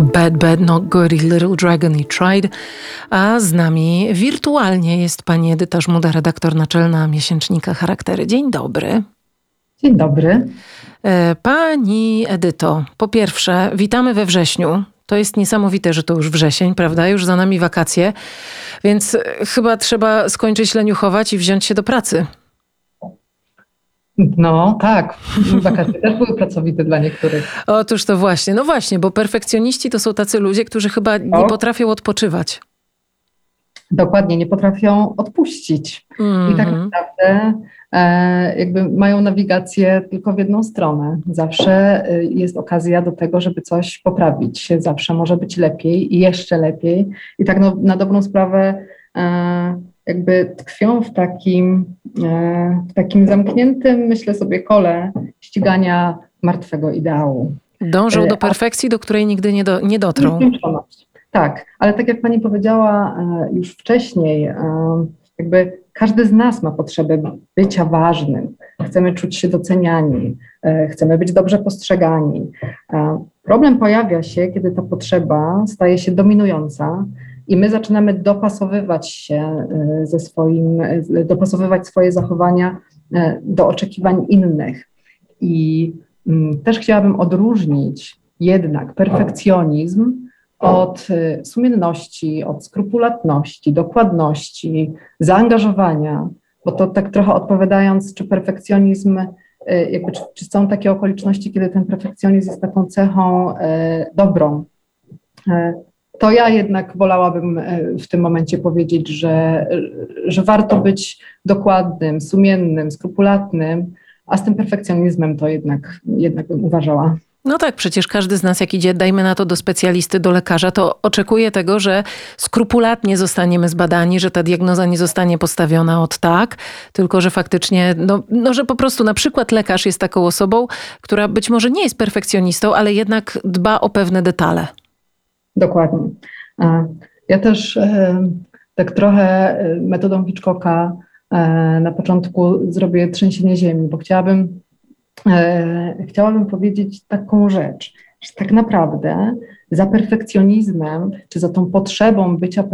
Bad, bad, not good, little dragon he tried. A z nami wirtualnie jest pani Edyta Żmuda, redaktor naczelna miesięcznika Charaktery. Dzień dobry. Dzień dobry. Pani Edyto, po pierwsze, witamy we wrześniu. To jest niesamowite, że to już wrzesień, prawda? Już za nami wakacje, więc chyba trzeba skończyć leniuchować i wziąć się do pracy. No tak, wakacje też były pracowite dla niektórych. Otóż to właśnie, no właśnie, bo perfekcjoniści to są tacy ludzie, którzy chyba nie potrafią odpoczywać. Dokładnie, nie potrafią odpuścić. I tak naprawdę jakby mają nawigację tylko w jedną stronę. Zawsze jest okazja do tego, żeby coś poprawić. Zawsze może być lepiej i jeszcze lepiej. I tak na dobrą sprawę jakby tkwią w takim zamkniętym, myślę sobie, kole ścigania martwego ideału. Dążą do perfekcji, do której nigdy nie dotrą. Tak, ale tak jak pani powiedziała już wcześniej, jakby każdy z nas ma potrzebę bycia ważnym. Chcemy czuć się doceniani, chcemy być dobrze postrzegani. Problem pojawia się, kiedy ta potrzeba staje się dominująca i my zaczynamy dopasowywać swoje zachowania do oczekiwań innych. I też chciałabym odróżnić jednak perfekcjonizm od sumienności, od skrupulatności, dokładności, zaangażowania, bo to tak trochę odpowiadając, czy perfekcjonizm, jakby, czy są takie okoliczności, kiedy ten perfekcjonizm jest taką cechą dobrą. To ja jednak wolałabym w tym momencie powiedzieć, że warto być dokładnym, sumiennym, skrupulatnym, a z tym perfekcjonizmem to jednak bym uważała. No tak, przecież każdy z nas, jak idzie, dajmy na to do specjalisty, do lekarza, to oczekuje tego, że skrupulatnie zostaniemy zbadani, że ta diagnoza nie zostanie postawiona od tak, tylko że faktycznie, że po prostu na przykład lekarz jest taką osobą, która być może nie jest perfekcjonistą, ale jednak dba o pewne detale. Dokładnie. Ja też tak trochę metodą Hitchcocka na początku zrobię trzęsienie ziemi, bo chciałabym powiedzieć taką rzecz, że tak naprawdę za perfekcjonizmem, czy za tą potrzebą bycia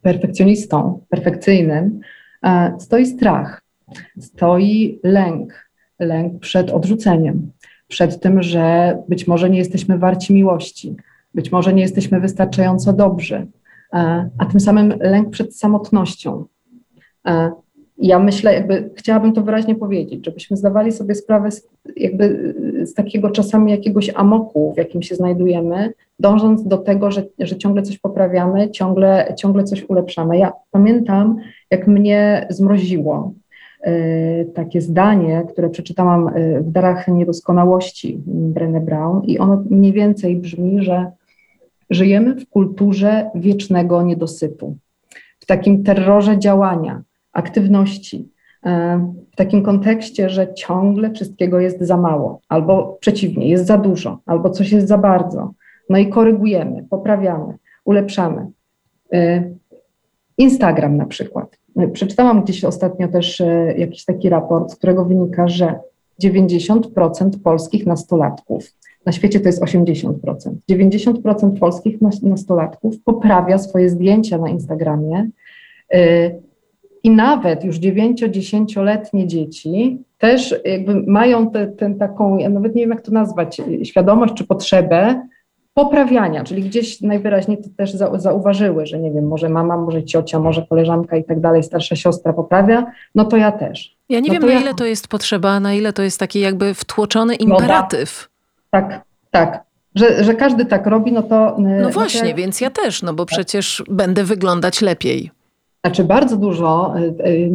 perfekcjonistą, perfekcyjnym, stoi strach, stoi lęk przed odrzuceniem, przed tym, że być może nie jesteśmy warci miłości, być może nie jesteśmy wystarczająco dobrzy, a tym samym lęk przed samotnością. Ja myślę, chciałabym to wyraźnie powiedzieć, żebyśmy zdawali sobie sprawę z takiego czasami jakiegoś amoku, w jakim się znajdujemy, dążąc do tego, że ciągle coś poprawiamy, ciągle coś ulepszamy. Ja pamiętam, jak mnie zmroziło takie zdanie, które przeczytałam w Darach Niedoskonałości Brené Brown i ono mniej więcej brzmi, że żyjemy w kulturze wiecznego niedosytu, w takim terrorze działania, aktywności, w takim kontekście, że ciągle wszystkiego jest za mało, albo przeciwnie, jest za dużo, albo coś jest za bardzo. No i korygujemy, poprawiamy, ulepszamy. Instagram na przykład. Przeczytałam gdzieś ostatnio też jakiś taki raport, z którego wynika, że 90% polskich nastolatków, na świecie to jest 80%, 90% polskich nastolatków poprawia swoje zdjęcia na Instagramie. I nawet już 9-10-letnie dzieci też mają taką, ja nawet nie wiem jak to nazwać, świadomość czy potrzebę poprawiania, czyli gdzieś najwyraźniej to też zauważyły, że nie wiem, może mama, może ciocia, może koleżanka i tak dalej, starsza siostra poprawia, no to ja też. Ja nie wiem na ile to jest potrzeba, na ile to jest taki jakby wtłoczony imperatyw. Tak. Że każdy tak robi, no to... No właśnie, no to ja... więc ja też, no bo przecież będę wyglądać lepiej. Znaczy bardzo dużo.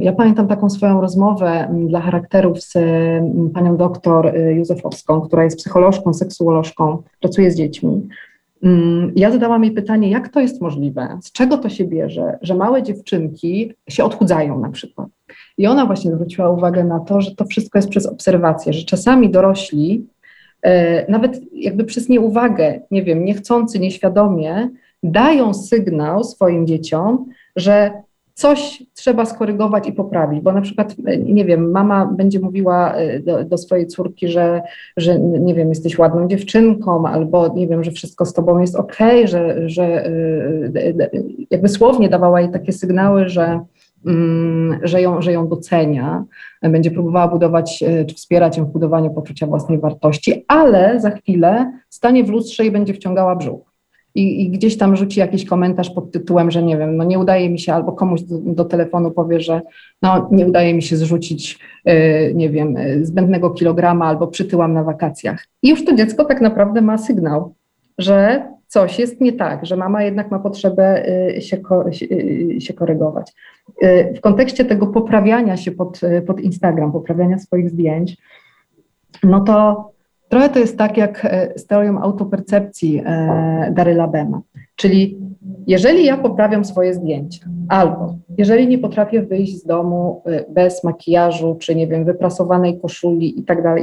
Ja pamiętam taką swoją rozmowę dla charakterów z panią doktor Józefowską, która jest psycholożką, seksuolożką, pracuje z dziećmi. Ja zadałam jej pytanie, jak to jest możliwe, z czego to się bierze, że małe dziewczynki się odchudzają na przykład. I ona właśnie zwróciła uwagę na to, że to wszystko jest przez obserwację, że czasami dorośli, nawet przez nieuwagę, nie wiem, niechcący, nieświadomie, dają sygnał swoim dzieciom, że coś trzeba skorygować i poprawić, bo na przykład, nie wiem, mama będzie mówiła do swojej córki, że nie wiem, jesteś ładną dziewczynką, albo nie wiem, że wszystko z tobą jest okej, że jakby słownie dawała jej takie sygnały, że ją docenia, będzie próbowała budować czy wspierać ją w budowaniu poczucia własnej wartości, ale za chwilę stanie w lustrze i będzie wciągała brzuch. I gdzieś tam rzuci jakiś komentarz pod tytułem, że nie wiem, no nie udaje mi się, albo komuś do telefonu powie, że no nie udaje mi się zrzucić, nie wiem, zbędnego kilograma, albo przytyłam na wakacjach. I już to dziecko tak naprawdę ma sygnał, że coś jest nie tak, że mama jednak ma potrzebę się korygować. W kontekście tego poprawiania się pod Instagram, poprawiania swoich zdjęć, no to trochę to jest tak jak z teorią autopercepcji Daryla Bema, czyli jeżeli ja poprawiam swoje zdjęcia albo jeżeli nie potrafię wyjść z domu bez makijażu czy nie wiem, wyprasowanej koszuli itd.,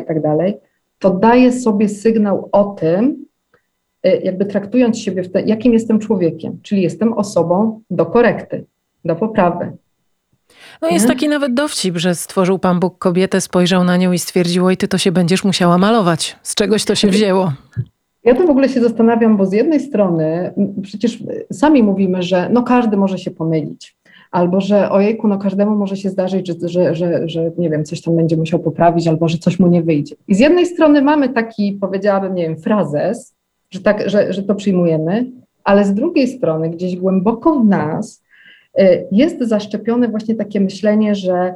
to daję sobie sygnał o tym, jakby traktując siebie, jakim jestem człowiekiem, czyli jestem osobą do korekty, do poprawy. No jest taki nawet dowcip, że stworzył Pan Bóg kobietę, spojrzał na nią i stwierdził, oj, ty to się będziesz musiała malować. Z czegoś to się wzięło. Ja to w ogóle się zastanawiam, bo z jednej strony przecież sami mówimy, że no każdy może się pomylić. Albo że ojejku, no każdemu może się zdarzyć, że nie wiem, coś tam będzie musiał poprawić, albo że coś mu nie wyjdzie. I z jednej strony mamy taki, powiedziałabym, nie wiem, frazes, że to przyjmujemy, ale z drugiej strony gdzieś głęboko w nas jest zaszczepione właśnie takie myślenie, że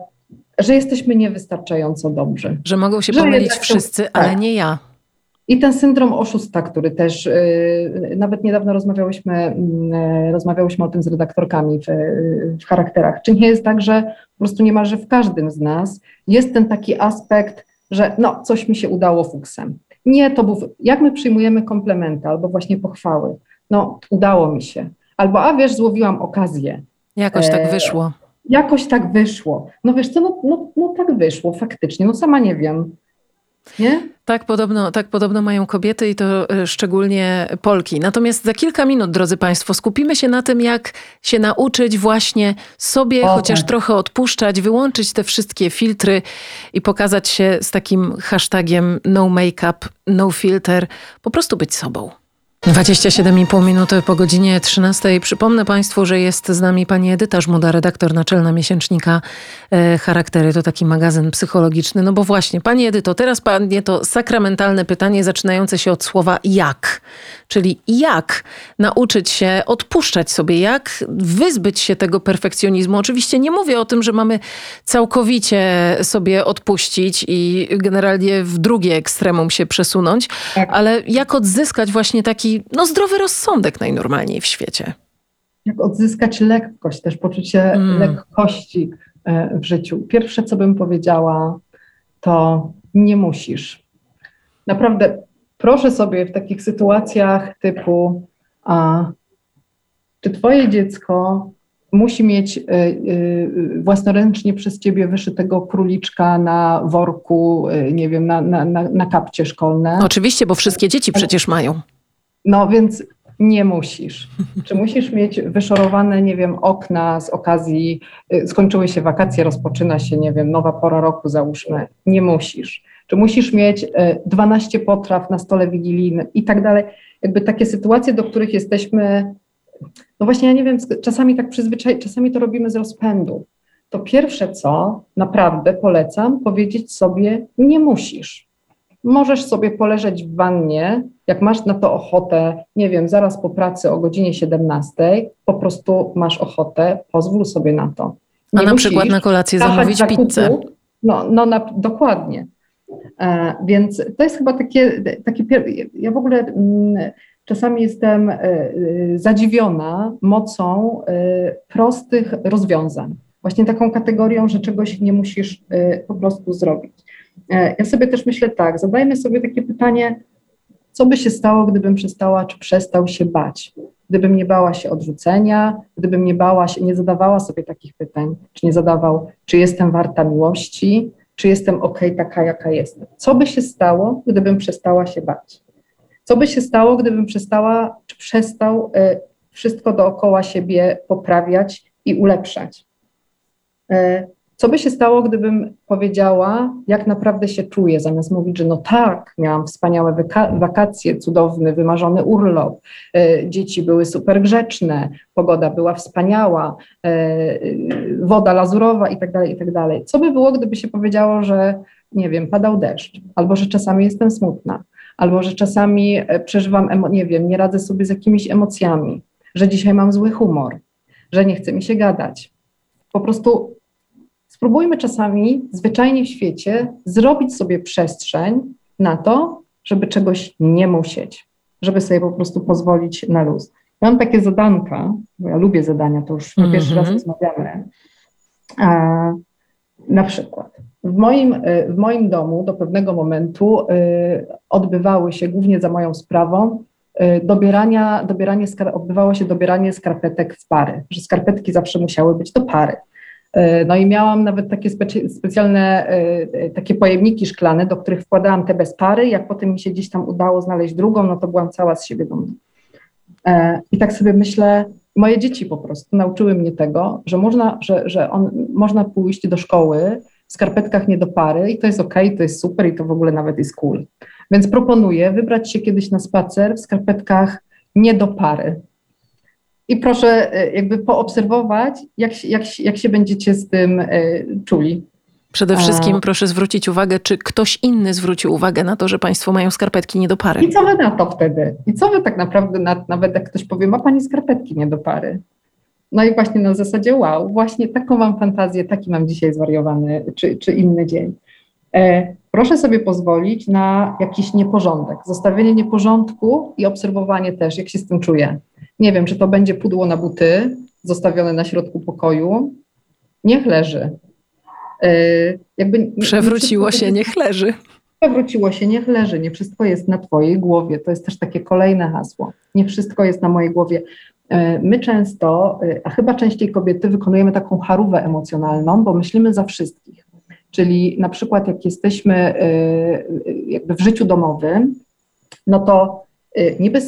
jesteśmy niewystarczająco dobrzy. Że mogą się pomylić wszyscy, tak, ale nie ja. I ten syndrom oszusta, który też, nawet niedawno rozmawiałyśmy o tym z redaktorkami w Charakterach. Czy nie jest tak, że po prostu niemalże w każdym z nas jest ten taki aspekt, że no coś mi się udało fuksem. Nie, to był, jak my przyjmujemy komplementy albo właśnie pochwały. No udało mi się. Albo a wiesz, złowiłam okazję. Jakoś tak wyszło. Jakoś tak wyszło. No wiesz co, no tak wyszło faktycznie, no sama nie wiem. Nie? Tak podobno mają kobiety i to szczególnie Polki. Natomiast za kilka minut, drodzy Państwo, skupimy się na tym, jak się nauczyć właśnie sobie chociaż trochę odpuszczać, wyłączyć te wszystkie filtry i pokazać się z takim hashtagiem no makeup, no filter, po prostu być sobą. 27,5 minuty po godzinie 13. Przypomnę Państwu, że jest z nami pani Edyta Żmuda, redaktor naczelna miesięcznika Charaktery. To taki magazyn psychologiczny. No bo właśnie, pani Edyto, teraz padnie to sakramentalne pytanie zaczynające się od słowa jak. Czyli jak nauczyć się odpuszczać sobie, jak wyzbyć się tego perfekcjonizmu. Oczywiście nie mówię o tym, że mamy całkowicie sobie odpuścić i generalnie w drugie ekstremum się przesunąć, ale jak odzyskać właśnie taki no zdrowy rozsądek najnormalniej w świecie. Jak odzyskać lekkość, też poczucie lekkości w życiu. Pierwsze, co bym powiedziała, to nie musisz. Naprawdę proszę sobie w takich sytuacjach typu czy twoje dziecko musi mieć własnoręcznie przez ciebie wyszytego króliczka na worku, nie wiem, na kapcie szkolne. Oczywiście, bo wszystkie dzieci przecież mają. No więc nie musisz. Czy musisz mieć wyszorowane, nie wiem, okna z okazji, skończyły się wakacje, rozpoczyna się, nie wiem, nowa pora roku załóżmy. Nie musisz. Czy musisz mieć 12 potraw na stole wigilijnym i tak dalej. Jakby takie sytuacje, do których jesteśmy, no właśnie ja nie wiem, czasami tak przyzwyczajeni, czasami to robimy z rozpędu. To pierwsze co, naprawdę polecam powiedzieć sobie nie musisz. Możesz sobie poleżeć w wannie, jak masz na to ochotę, nie wiem, zaraz po pracy o godzinie 17, po prostu masz ochotę, pozwól sobie na to. Nie musisz przykład na kolację zamówić pizzę. Dokładnie. Więc to jest chyba takie ja w ogóle czasami jestem zadziwiona mocą prostych rozwiązań. Właśnie taką kategorią, że czegoś nie musisz po prostu zrobić. Ja sobie też myślę tak, zadajmy sobie takie pytanie, co by się stało, gdybym przestała czy przestał się bać? Gdybym nie bała się odrzucenia, gdybym nie bała się, nie zadawała sobie takich pytań, czy nie zadawał, czy jestem warta miłości, czy jestem okej taka, jaka jestem. Co by się stało, gdybym przestała się bać? Co by się stało, gdybym przestała, czy przestał wszystko dookoła siebie poprawiać i ulepszać? co by się stało, gdybym powiedziała, jak naprawdę się czuję, zamiast mówić, że no tak, miałam wspaniałe wakacje, cudowny, wymarzony urlop, dzieci były super grzeczne, pogoda była wspaniała, woda lazurowa i tak dalej, i tak dalej. Co by było, gdyby się powiedziało, że nie wiem, padał deszcz, albo że czasami jestem smutna, albo że czasami przeżywam, nie radzę sobie z jakimiś emocjami, że dzisiaj mam zły humor, że nie chce mi się gadać. Po prostu spróbujmy czasami zwyczajnie w świecie zrobić sobie przestrzeń na to, żeby czegoś nie musieć, żeby sobie po prostu pozwolić na luz. Mam takie zadanka, bo ja lubię zadania, to już pierwszy raz rozmawiamy. Na przykład w moim domu do pewnego momentu odbywały się, głównie za moją sprawą, dobieranie skarpetek w pary, że skarpetki zawsze musiały być do pary. No i miałam nawet takie specjalne takie pojemniki szklane, do których wkładałam te bez pary, jak potem mi się gdzieś tam udało znaleźć drugą, no to byłam cała z siebie dumna. I tak sobie myślę, moje dzieci po prostu nauczyły mnie tego, że można pójść do szkoły w skarpetkach nie do pary i to jest okej, to jest super i to w ogóle nawet jest cool. Więc proponuję wybrać się kiedyś na spacer w skarpetkach nie do pary. I proszę jakby poobserwować, jak się będziecie z tym czuli. Przede wszystkim proszę zwrócić uwagę, czy ktoś inny zwrócił uwagę na to, że państwo mają skarpetki nie do pary. I co wy na to wtedy? I co wy tak naprawdę, nawet jak ktoś powie, ma pani skarpetki nie do pary? No i właśnie na zasadzie wow, właśnie taką mam fantazję, taki mam dzisiaj zwariowany czy inny dzień. Proszę sobie pozwolić na jakiś nieporządek, zostawienie nieporządku i obserwowanie też, jak się z tym czuję. Nie wiem, czy to będzie pudło na buty zostawione na środku pokoju. Niech leży. Przewróciło się, niech leży. Przewróciło się, niech leży. Nie wszystko jest na twojej głowie. To jest też takie kolejne hasło. Nie wszystko jest na mojej głowie. My często, a chyba częściej kobiety, wykonujemy taką harówę emocjonalną, bo myślimy za wszystkich. Czyli na przykład jak jesteśmy jakby w życiu domowym, no to niby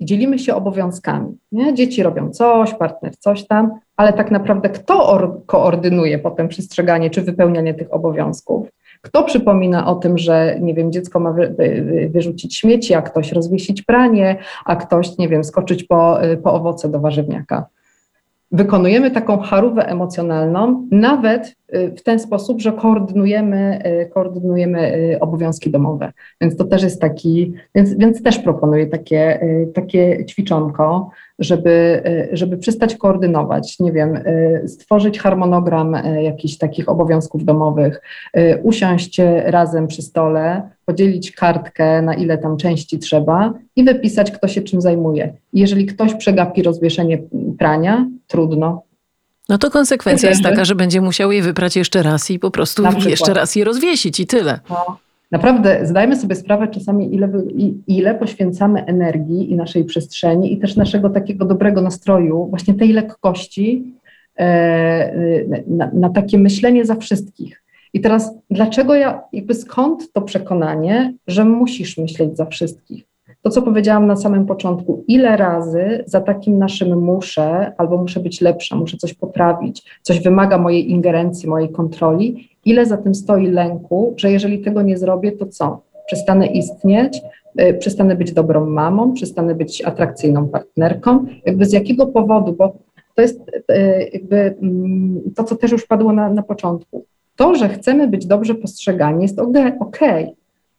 dzielimy się obowiązkami, nie? Dzieci robią coś, partner coś tam, ale tak naprawdę kto koordynuje potem przestrzeganie czy wypełnianie tych obowiązków? Kto przypomina o tym, że dziecko ma wyrzucić śmieci, a ktoś rozwiesić pranie, a ktoś skoczyć po owoce do warzywniaka? Wykonujemy taką harówę emocjonalną nawet w ten sposób, że koordynujemy obowiązki domowe. Więc to też jest więc też proponuję takie ćwiczonko, żeby przestać koordynować, stworzyć harmonogram jakichś takich obowiązków domowych, usiąść razem przy stole, podzielić kartkę na ile tam części trzeba i wypisać, kto się czym zajmuje. Jeżeli ktoś przegapi rozwieszenie prania, trudno. No to konsekwencja jest taka, że będzie musiał je wyprać jeszcze raz i po prostu jeszcze raz je rozwiesić i tyle. No. Naprawdę zdajemy sobie sprawę czasami, ile poświęcamy energii i naszej przestrzeni i też naszego takiego dobrego nastroju, właśnie tej lekkości na takie myślenie za wszystkich. I teraz dlaczego skąd to przekonanie, że musisz myśleć za wszystkich? To, co powiedziałam na samym początku, ile razy za takim naszym muszę, albo muszę być lepsza, muszę coś poprawić, coś wymaga mojej ingerencji, mojej kontroli, ile za tym stoi lęku, że jeżeli tego nie zrobię, to co? Przestanę istnieć, przestanę być dobrą mamą, przestanę być atrakcyjną partnerką, z jakiego powodu, bo to jest to, co też już padło na początku. To, że chcemy być dobrze postrzegani, jest okej.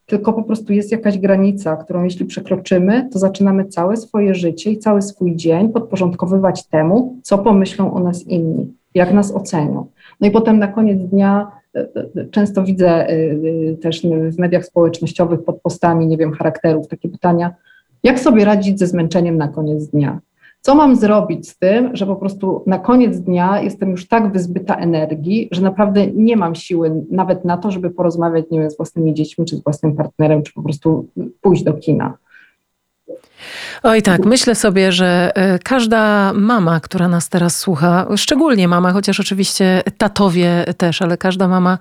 Tylko po prostu jest jakaś granica, którą jeśli przekroczymy, to zaczynamy całe swoje życie i cały swój dzień podporządkowywać temu, co pomyślą o nas inni, jak nas ocenią. No i potem na koniec dnia często widzę też w mediach społecznościowych pod postami, charakterów, takie pytania, jak sobie radzić ze zmęczeniem na koniec dnia? Co mam zrobić z tym, że po prostu na koniec dnia jestem już tak wyzbyta energii, że naprawdę nie mam siły nawet na to, żeby porozmawiać, z własnymi dziećmi, czy z własnym partnerem, czy po prostu pójść do kina. Oj tak, myślę sobie, że każda mama, która nas teraz słucha, szczególnie mama, chociaż oczywiście tatowie też, ale każda mama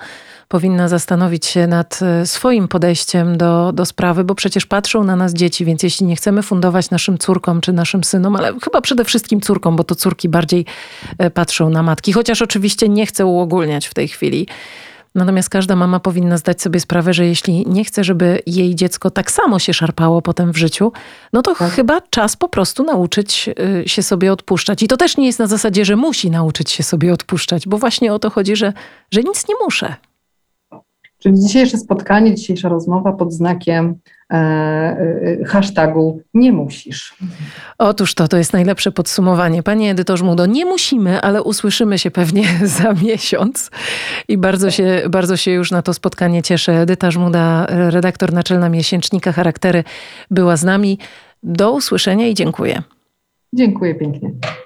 powinna zastanowić się nad swoim podejściem do sprawy, bo przecież patrzą na nas dzieci, więc jeśli nie chcemy fundować naszym córkom czy naszym synom, ale chyba przede wszystkim córkom, bo to córki bardziej patrzą na matki, chociaż oczywiście nie chcę uogólniać w tej chwili. Natomiast każda mama powinna zdać sobie sprawę, że jeśli nie chce, żeby jej dziecko tak samo się szarpało potem w życiu, no to chyba czas po prostu nauczyć się sobie odpuszczać. I to też nie jest na zasadzie, że musi nauczyć się sobie odpuszczać, bo właśnie o to chodzi, że nic nie muszę. Czyli dzisiejsze spotkanie, dzisiejsza rozmowa pod znakiem hashtagu nie musisz. Otóż to jest najlepsze podsumowanie. Pani Edyto Żmudo, nie musimy, ale usłyszymy się pewnie za miesiąc i bardzo się już na to spotkanie cieszę. Edyta Żmuda, redaktor naczelna miesięcznika Charaktery, była z nami. Do usłyszenia i dziękuję. Dziękuję pięknie.